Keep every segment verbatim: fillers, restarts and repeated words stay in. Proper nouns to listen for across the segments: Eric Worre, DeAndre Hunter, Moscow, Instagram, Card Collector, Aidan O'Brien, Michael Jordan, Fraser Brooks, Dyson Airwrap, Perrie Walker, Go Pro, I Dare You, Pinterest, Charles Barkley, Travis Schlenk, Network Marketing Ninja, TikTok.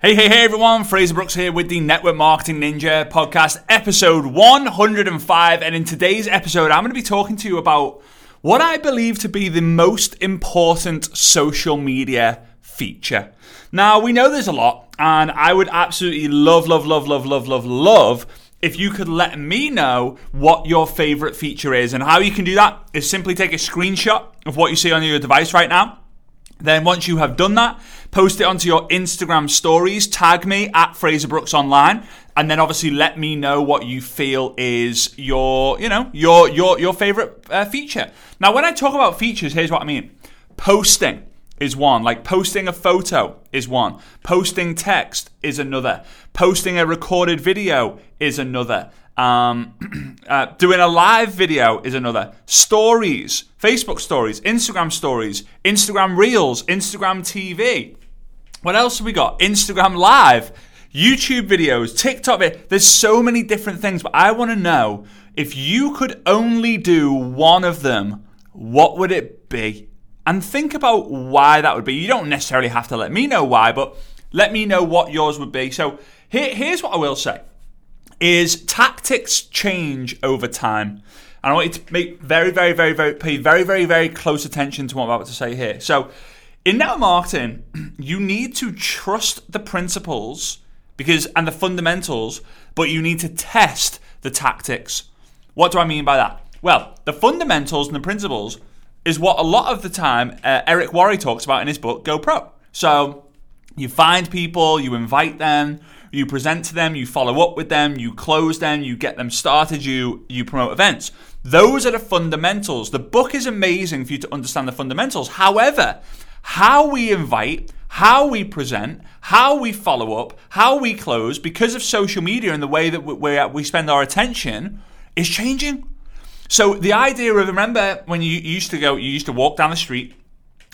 Hey, hey, hey everyone, Fraser Brooks here with the Network Marketing Ninja podcast, episode one hundred five, and in today's episode I'm going to be talking to you about what I believe to be the most important social media feature. Now, we know there's a lot, and I would absolutely love, love, love, love, love, love, love if you could let me know what your favorite feature is, and how you can do that is simply take a screenshot of what you see on your device right now. Then once you have done that, post it onto your Instagram stories, tag me at Fraser Brooks Online, and then obviously let me know what you feel is your, you know, your your your favorite uh, feature. Now, when I talk about features, here's what I mean. Posting is one, like posting a photo is one, posting text is another, posting a recorded video is another, um, uh, doing a live video is another, stories, Facebook stories, Instagram stories, Instagram Reels, Instagram T V, what else have we got? Instagram Live, YouTube videos, TikTok, there's so many different things, but I want to know, if you could only do one of them, what would it be? And think about why that would be. You don't necessarily have to let me know why, but let me know what yours would be. So here, here's what I will say, is tactics change over time. And I want you to make very, very, very, very, pay very, very, very close attention to what I'm about to say here. So in network marketing, you need to trust the principles because and the fundamentals, but you need to test the tactics. What do I mean by that? Well, the fundamentals and the principles is what a lot of the time uh, Eric Worre talks about in his book, Go Pro. So you find people, you invite them, you present to them, you follow up with them, you close them, you get them started, you you promote events. Those are the fundamentals. The book is amazing for you to understand the fundamentals. However, how we invite, how we present, how we follow up, how we close, because of social media and the way that we, we spend our attention, is changing. So the idea of, remember when you used to go, you used to walk down the street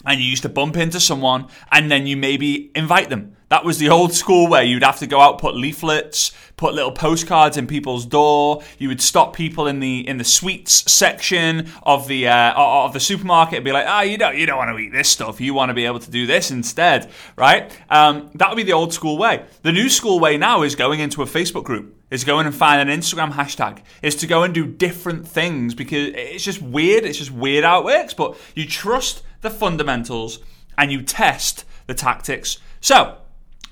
and you used to bump into someone and then you maybe invite them. That was the old school way. You'd have to go out, put leaflets, put little postcards in people's door. You would stop people in the in the sweets section of the uh, of the supermarket and be like, ah, oh, you don't you don't want to eat this stuff. You want to be able to do this instead, right? Um, that would be the old school way. The new school way now is going into a Facebook group. Is going and find an Instagram hashtag. Is to go and do different things because it's just weird. It's just weird how it works. But you trust the fundamentals and you test the tactics. So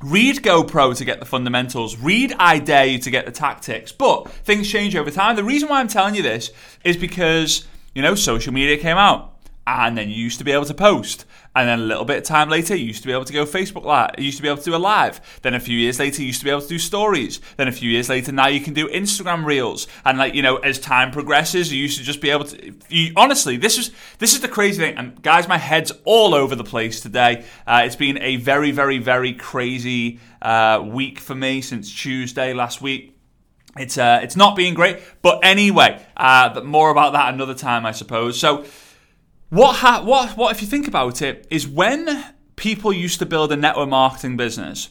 read Go Pro to get the fundamentals. Read I Dare You to get the tactics. But things change over time. The reason why I'm telling you this is because, you know, social media came out and then you used to be able to post. And then a little bit of time later, you used to be able to go Facebook Live. You used to be able to do a live. Then a few years later, you used to be able to do stories. Then a few years later, now you can do Instagram Reels. And like, you know, as time progresses, you used to just be able to. You, honestly, this is this is the crazy thing. And guys, my head's all over the place today. Uh, it's been a very, very, very crazy uh, week for me since Tuesday last week. It's uh, it's not been great, but anyway, uh, but more about that another time, I suppose. So. What, ha- what, what, if you think about it, is when people used to build a network marketing business,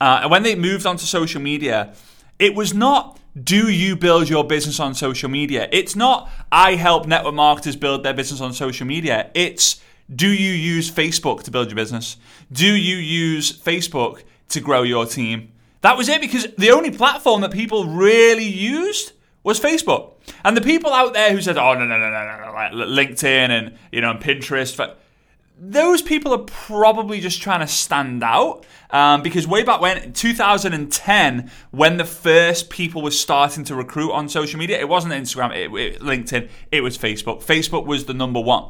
uh, and when they moved onto social media, it was not, do you build your business on social media? It's not, I help network marketers build their business on social media. It's, do you use Facebook to build your business? Do you use Facebook to grow your team? That was it, because the only platform that people really used was Facebook. And the people out there who said, oh, no, no, no, no, no, like LinkedIn and, you know, and Pinterest, those people are probably just trying to stand out um, because way back when, two thousand ten, when the first people were starting to recruit on social media, it wasn't Instagram, it, it, LinkedIn, it was Facebook. Facebook was the number one.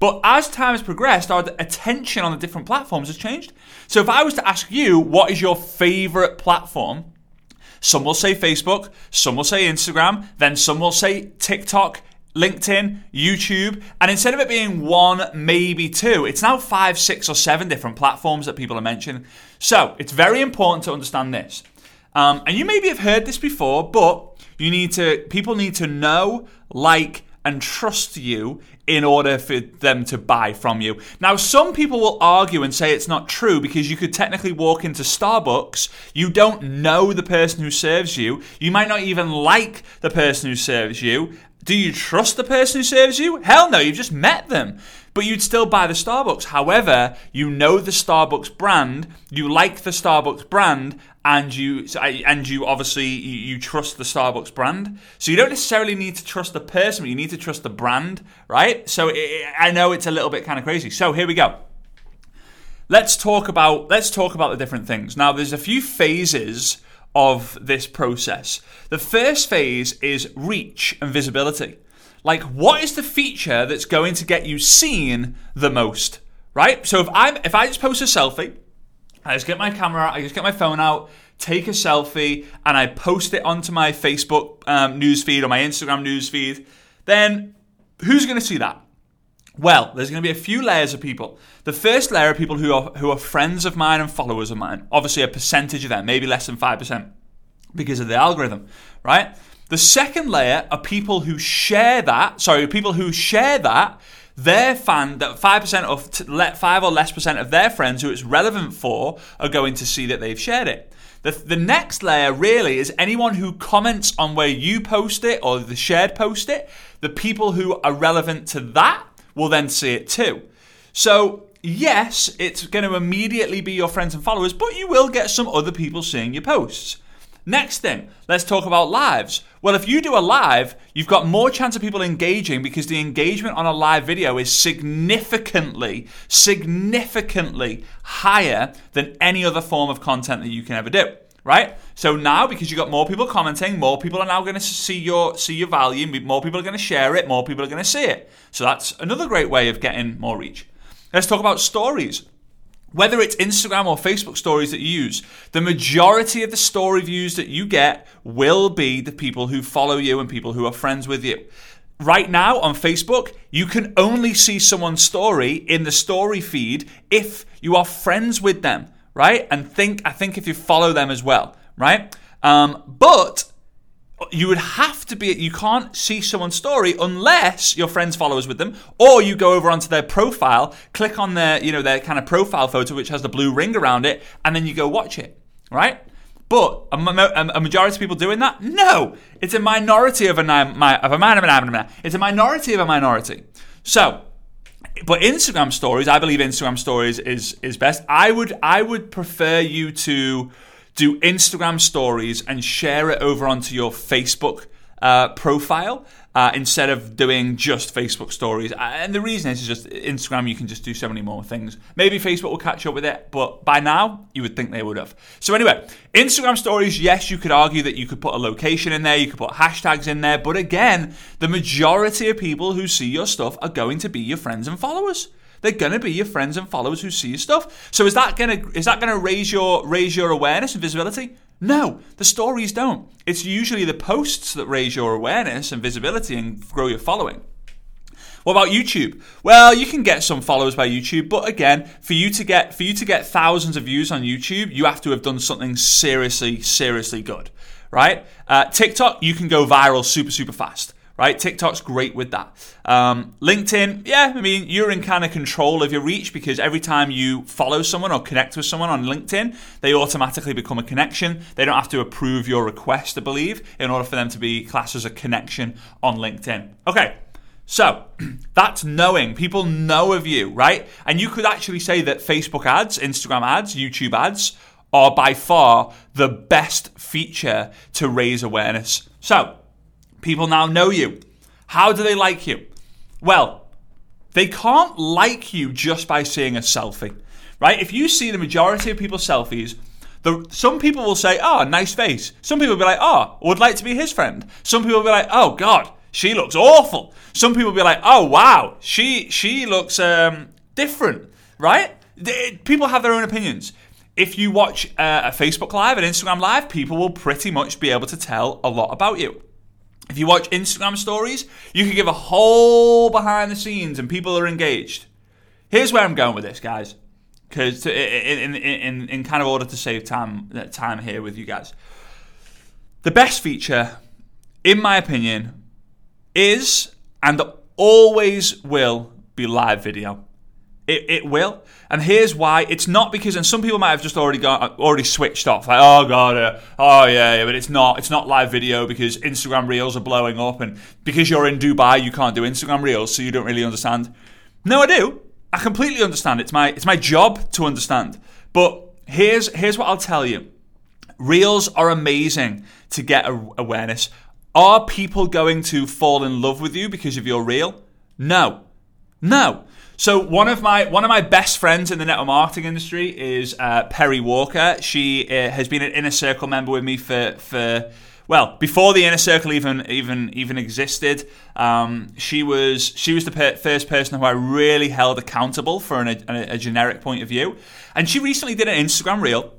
But as time has progressed, our attention on the different platforms has changed. So if I was to ask you, what is your favorite platform? Some will say Facebook, some will say Instagram, then some will say TikTok, LinkedIn, YouTube, and instead of it being one, maybe two, it's now five, six, or seven different platforms that people are mentioning. So it's very important to understand this. Um, and you maybe have heard this before, but you need to. People need to know, like, and trust you in order for them to buy from you. Now, some people will argue and say it's not true because you could technically walk into Starbucks, you don't know the person who serves you, you might not even like the person who serves you, Do you trust the person who serves you? Hell no, you've just met them. But you'd still buy the Starbucks. However, you know the Starbucks brand, you like the Starbucks brand, and you and you obviously you trust the Starbucks brand. So you don't necessarily need to trust the person, but you need to trust the brand, right? So it, I know it's a little bit kind of crazy. So here we go. Let's talk about let's talk about the different things. Now, there's a few phases of this process. The first phase is reach and visibility. Like, what is the feature that's going to get you seen the most, right? So if I'm if I just post a selfie, I just get my camera out, I just get my phone out, take a selfie, and I post it onto my Facebook um, newsfeed or my Instagram newsfeed, then who's going to see that? Well, there's going to be a few layers of people. The first layer are people who are who are friends of mine and followers of mine. Obviously, a percentage of them, maybe less than five percent because of the algorithm, right? The second layer are people who share that, sorry, people who share that, their fan, that five percent or five or less percent of their friends who it's relevant for are going to see that they've shared it. The, the next layer really is anyone who comments on where you post it or the shared post it. The people who are relevant to that will then see it too. So yes, it's going to immediately be your friends and followers, but you will get some other people seeing your posts. Next thing, let's talk about lives. Well, if you do a live, you've got more chance of people engaging because the engagement on a live video is significantly, significantly higher than any other form of content that you can ever do, right? So now, because you've got more people commenting, more people are now going to see your see your value, more people are going to share it, more people are going to see it. So that's another great way of getting more reach. Let's talk about stories. Whether it's Instagram or Facebook stories that you use, the majority of the story views that you get will be the people who follow you and people who are friends with you. Right now on Facebook, you can only see someone's story in the story feed if you are friends with them, right? And think I think if you follow them as well, right? Um, but you would have to be, you can't see someone's story unless your friends follow us with them, or you go over onto their profile, click on their, you know, their kind of profile photo, which has the blue ring around it, and then you go watch it, right? But a, a majority of people doing that? No, it's a minority of a, of a minority. It's a minority of a minority. So, but Instagram stories, I believe Instagram stories is is best. I would I would prefer you to do Instagram stories and share it over onto your Facebook uh, profile uh, instead of doing just Facebook stories. And the reason is, is just Instagram, you can just do so many more things. Maybe Facebook will catch up with it, but by now, you would think they would have. So anyway, Instagram stories, yes, you could argue that you could put a location in there, you could put hashtags in there, but again, the majority of people who see your stuff are going to be your friends and followers. They're going to be your friends and followers who see your stuff. So is that going to is that going to raise your raise your awareness and visibility? No, the stories don't. It's usually the posts that raise your awareness and visibility and grow your following. What about YouTube? Well, you can get some followers by YouTube, but again, for you to get for you to get thousands of views on YouTube, you have to have done something seriously, seriously good, right? Uh, TikTok, you can go viral super, super fast. Right, TikTok's great with that. Um, LinkedIn, yeah, I mean, you're in kind of control of your reach because every time you follow someone or connect with someone on LinkedIn, they automatically become a connection. They don't have to approve your request, I believe, in order for them to be classed as a connection on LinkedIn. Okay, so that's knowing. People know of you, right? And you could actually say that Facebook ads, Instagram ads, YouTube ads are by far the best feature to raise awareness. So, people now know you. How do they like you? Well, they can't like you just by seeing a selfie, right? If you see the majority of people's selfies, the, some people will say, oh, nice face. Some people will be like, oh, would like to be his friend. Some people will be like, oh, God, she looks awful. Some people will be like, oh, wow, she she looks um, different, right? They, people have their own opinions. If you watch uh, a Facebook Live, an Instagram Live, people will pretty much be able to tell a lot about you. If you watch Instagram stories, you can give a whole behind the scenes and people are engaged. Here's where I'm going with this, guys, because in, in in in kind of order to save time time here with you guys. The best feature, in my opinion, is and always will be live video. It, it will. And here's why. It's not because, and some people might have just already got, already switched off. Like, oh, God, uh, oh, yeah, yeah, but it's not. It's not live video because Instagram Reels are blowing up. And because you're in Dubai, you can't do Instagram Reels, so you don't really understand. No, I do. I completely understand. It's my it's my job to understand. But here's here's what I'll tell you. Reels are amazing to get awareness. Are people going to fall in love with you because of your reel? No. No. So one of my one of my best friends in the network marketing industry is uh, Perrie Walker. She uh, has been an Inner Circle member with me for for well before the Inner Circle even even even existed. Um, she was she was the per- first person who I really held accountable for an, a, a generic point of view. And she recently did an Instagram reel.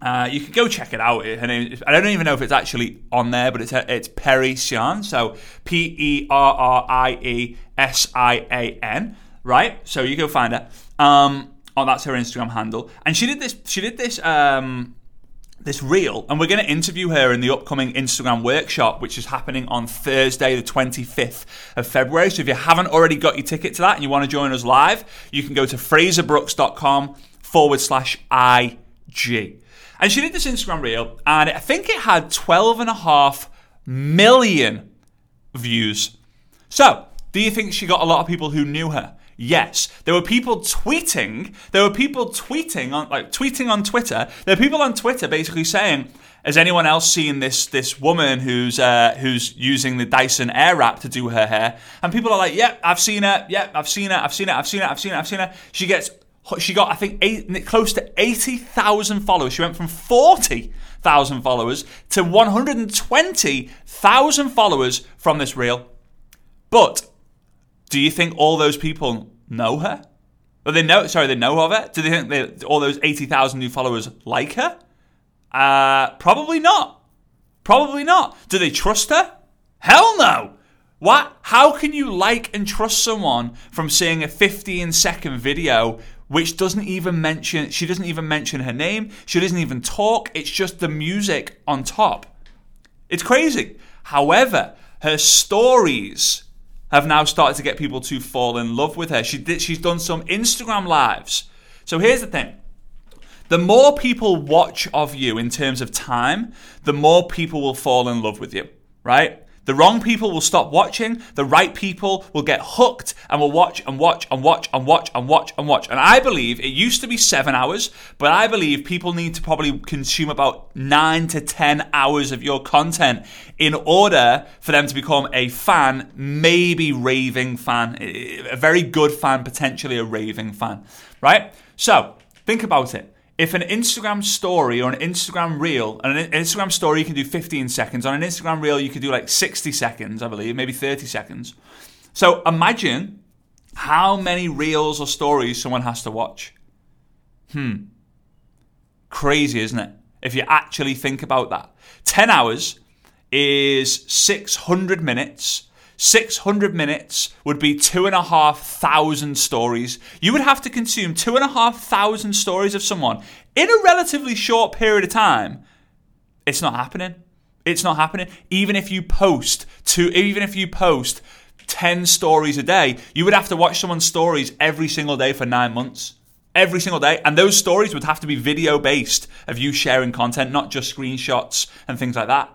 Uh, you can go check it out. Her name, I don't even know if it's actually on there, but it's it's Perrie Sian. So P E R R I E S I A N. Right, so you go find her. Um, oh, that's her Instagram handle. And she did this. She did this. Um, this reel, and we're going to interview her in the upcoming Instagram workshop, which is happening on Thursday, the twenty-fifth of February. So if you haven't already got your ticket to that and you want to join us live, you can go to fraserbrooks.com forward slash IG. And she did this Instagram reel, and I think it had twelve and a half million views. So, do you think she got a lot of people who knew her? Yes. There were people tweeting. There were people tweeting on like tweeting on Twitter. There were people on Twitter basically saying, has anyone else seen this this woman who's uh, who's using the Dyson Airwrap to do her hair? And people are like, yep, yeah, I've seen her. Yep, yeah, I've seen her. I've seen her. I've seen her. I've seen her. I've seen her. She gets she got I think eight, close to eighty thousand followers. She went from forty thousand followers to one hundred twenty thousand followers from this reel. But do you think all those people know her? Well, they know. Sorry, they know of her. Do they think they, all those eighty thousand new followers like her? Uh, probably not. Probably not. Do they trust her? Hell no. What? How can you like and trust someone from seeing a fifteen second video which doesn't even mention? She doesn't even mention her name. She doesn't even talk. It's just the music on top. It's crazy. However, her stories have now started to get people to fall in love with her. She did, she's done some Instagram lives. So here's the thing. The more people watch of you in terms of time, the more people will fall in love with you, right? The wrong people will stop watching. The right people will get hooked and will watch and watch and watch and watch and watch and watch. And I believe it used to be seven hours, but I believe people need to probably consume about nine to ten hours of your content in order for them to become a fan, maybe raving fan, a very good fan, potentially a raving fan, right? So think about it. If an Instagram story or an Instagram reel, and an Instagram story you can do fifteen seconds, on an Instagram reel you could do like sixty seconds, I believe, maybe thirty seconds. So imagine how many reels or stories someone has to watch. Hmm. Crazy, isn't it? If you actually think about that. ten hours is six hundred minutes. six hundred minutes would be two and a half thousand stories. You would have to consume two and a half thousand stories of someone in a relatively short period of time. It's not happening. It's not happening. Even if you post two, even if you post ten stories a day, you would have to watch someone's stories every single day for nine months. Every single day. And those stories would have to be video based of you sharing content, not just screenshots and things like that.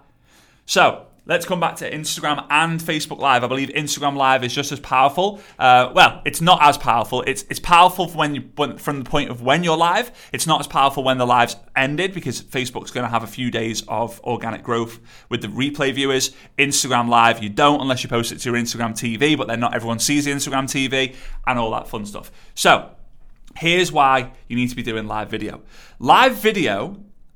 So let's come back to Instagram and Facebook Live. I believe Instagram Live is just as powerful. Uh, well, it's not as powerful. It's it's powerful when you, from the point of when you're live. It's not as powerful when the live's ended because Facebook's going to have a few days of organic growth with the replay viewers. Instagram Live, you don't unless you post it to your Instagram T V, but then not everyone sees the Instagram T V and all that fun stuff. So here's why you need to be doing live video. Live video,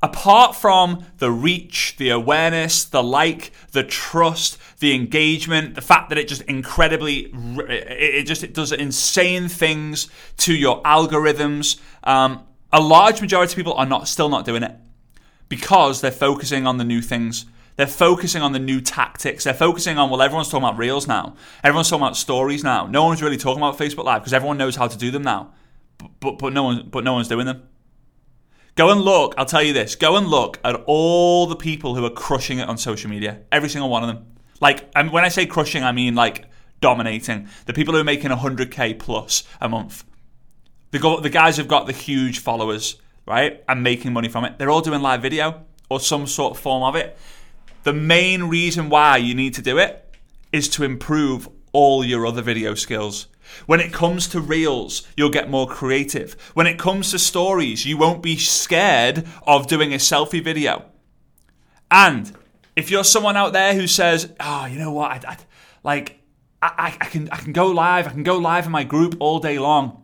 apart from the reach, the awareness, the like, the trust, the engagement, the fact that it just incredibly, it just it does insane things to your algorithms, um, a large majority of people are not still not doing it because they're focusing on the new things. They're focusing on the new tactics. They're focusing on, well, everyone's talking about reels now. Everyone's talking about stories now. No one's really talking about Facebook Live because everyone knows how to do them now, but, but, but, no one, but no one's doing them. Go and look, I'll tell you this, go and look at all the people who are crushing it on social media. Every single one of them. Like, and when I say crushing, I mean like dominating. The people who are making one hundred K plus a month. The go, the guys who've got the huge followers, right, and making money from it, they're all doing live video or some sort of form of it. The main reason why you need to do it is to improve all your other video skills. When it comes to reels, you'll get more creative. When it comes to stories, you won't be scared of doing a selfie video. And if you're someone out there who says, oh, you know what, I, I, like, I, I can I can go live, I can go live in my group all day long.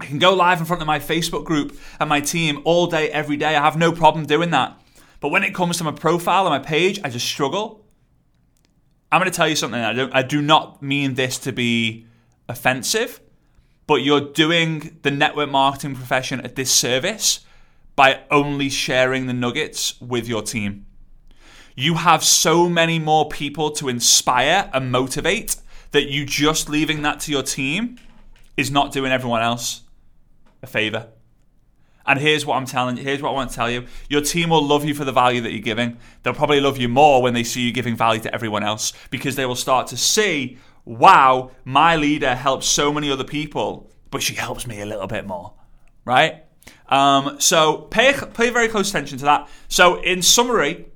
I can go live in front of my Facebook group and my team all day, every day. I have no problem doing that. But when it comes to my profile and my page, I just struggle. I'm going to tell you something. I, don't, I do not mean this to be offensive, but you're doing the network marketing profession a disservice by only sharing the nuggets with your team. You have so many more people to inspire and motivate that you just leaving that to your team is not doing everyone else a favor. And here's what I'm telling you, here's what I want to tell you. Your team will love you for the value that you're giving. They'll probably love you more when they see you giving value to everyone else, because they will start to see, wow, my leader helps so many other people, but she helps me a little bit more, right? Um, so pay, pay very close attention to that. So in summary,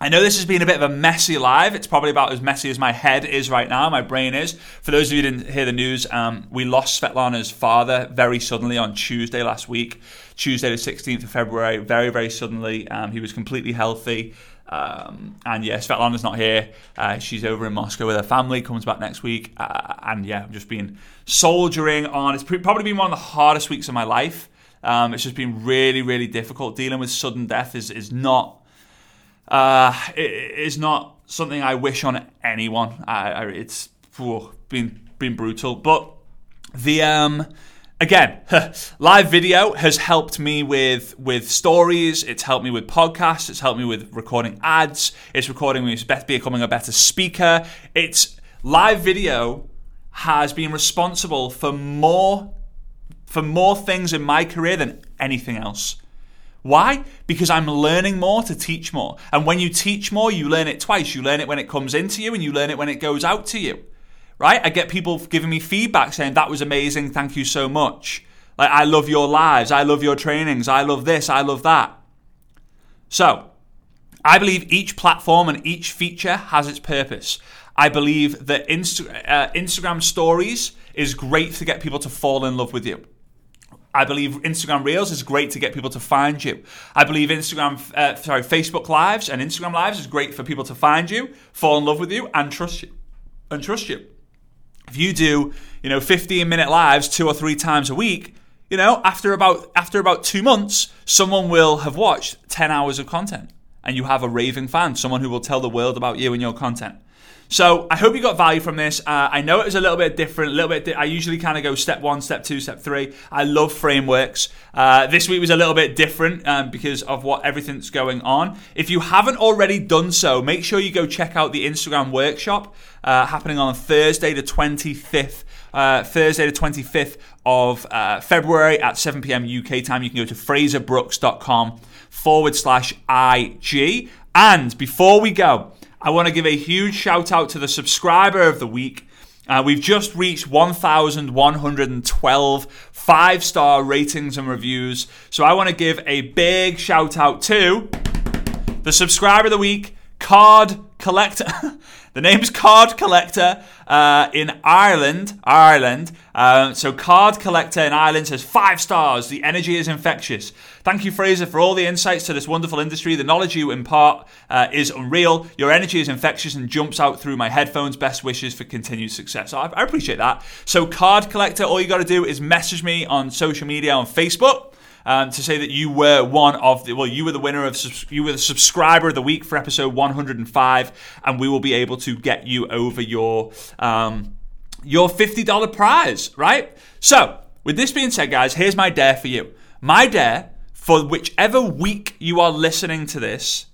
I know this has been a bit of a messy live. It's probably about as messy as my head is right now, my brain is. For those of you who didn't hear the news, um, we lost Svetlana's father very suddenly on Tuesday last week, Tuesday the sixteenth of February, very, very suddenly. Um, he was completely healthy. Um, and yeah, Svetlana's not here. Uh, she's over in Moscow with her family, comes back next week. Uh, and yeah, I've just been soldiering on. It's probably been one of the hardest weeks of my life. Um, it's just been really, really difficult. Dealing with sudden death is, is not... Uh, it is not something I wish on anyone. I, I, it's oh, been been brutal, but the um, again, live video has helped me with with stories. It's helped me with podcasts. It's helped me with recording ads. It's recording me becoming a better speaker. It's live video has been responsible for more for more things in my career than anything else. Why? Because I'm learning more to teach more. And when you teach more, you learn it twice. You learn it when it comes into you and you learn it when it goes out to you, right? I get people giving me feedback saying, that was amazing, thank you so much. Like, I love your lives, I love your trainings, I love this, I love that. So, I believe each platform and each feature has its purpose. I believe that Insta- uh, Instagram stories is great to get people to fall in love with you. I believe Instagram Reels is great to get people to find you. I believe Instagram, uh, sorry, Facebook Lives and Instagram Lives is great for people to find you, fall in love with you, and trust you. And trust you. If you do, you know, fifteen-minute lives two or three times a week, you know, after about after about two months, someone will have watched ten hours of content, and you have a raving fan, someone who will tell the world about you and your content. So I hope you got value from this. Uh, I know it was a little bit different, a little bit. Di- I usually kind of go step one, step two, step three. I love frameworks. Uh, this week was a little bit different um, because of what everything's going on. If you haven't already done so, make sure you go check out the Instagram workshop uh, happening on Thursday, the twenty-fifth. Uh, Thursday the twenty-fifth of uh, February at seven p.m. U K time. You can go to fraserbrooks.com forward slash IG. And before we go, I want to give a huge shout out to the subscriber of the week. Uh, we've just reached one thousand one hundred twelve five-star ratings and reviews. So I want to give a big shout out to the subscriber of the week, Card Collector. The name's Card Collector uh, in Ireland. Ireland. Uh, so Card Collector in Ireland says, five stars. The energy is infectious. Thank you, Fraser, for all the insights to this wonderful industry. The knowledge you impart uh, is unreal. Your energy is infectious and jumps out through my headphones. Best wishes for continued success. I, I appreciate that. So Card Collector, all you got to do is message me on social media, on Facebook, um, to say that you were one of the, well, you were the winner of, you were the subscriber of the week for episode one hundred five, and we will be able to get you over your, um, your fifty dollars prize, right? So with this being said, guys, here's my dare for you. My dare, for whichever week you are listening to this,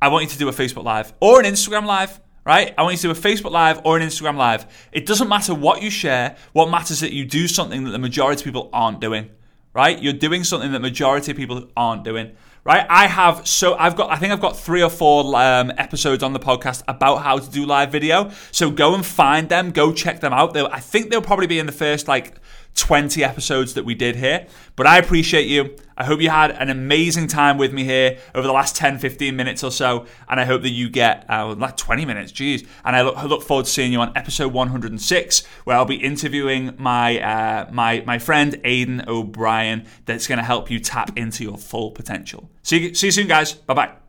I want you to do a Facebook Live or an Instagram Live, right? I want you to do a Facebook Live or an Instagram Live. It doesn't matter what you share. What matters is that you do something that the majority of people aren't doing, right? You're doing something that majority of people aren't doing, right? I have so I've got I think I've got three or four um, episodes on the podcast about how to do live video. So go and find them. Go check them out. They'll, I think they'll probably be in the first like twenty episodes that we did here. But I appreciate you. I hope you had an amazing time with me here over the last ten, fifteen minutes or so. And I hope that you get, uh, like twenty minutes, geez. And I look, I look forward to seeing you on episode one hundred and six, where I'll be interviewing my uh, my my friend Aidan O'Brien, that's going to help you tap into your full potential. See you, see you soon, guys. Bye-bye.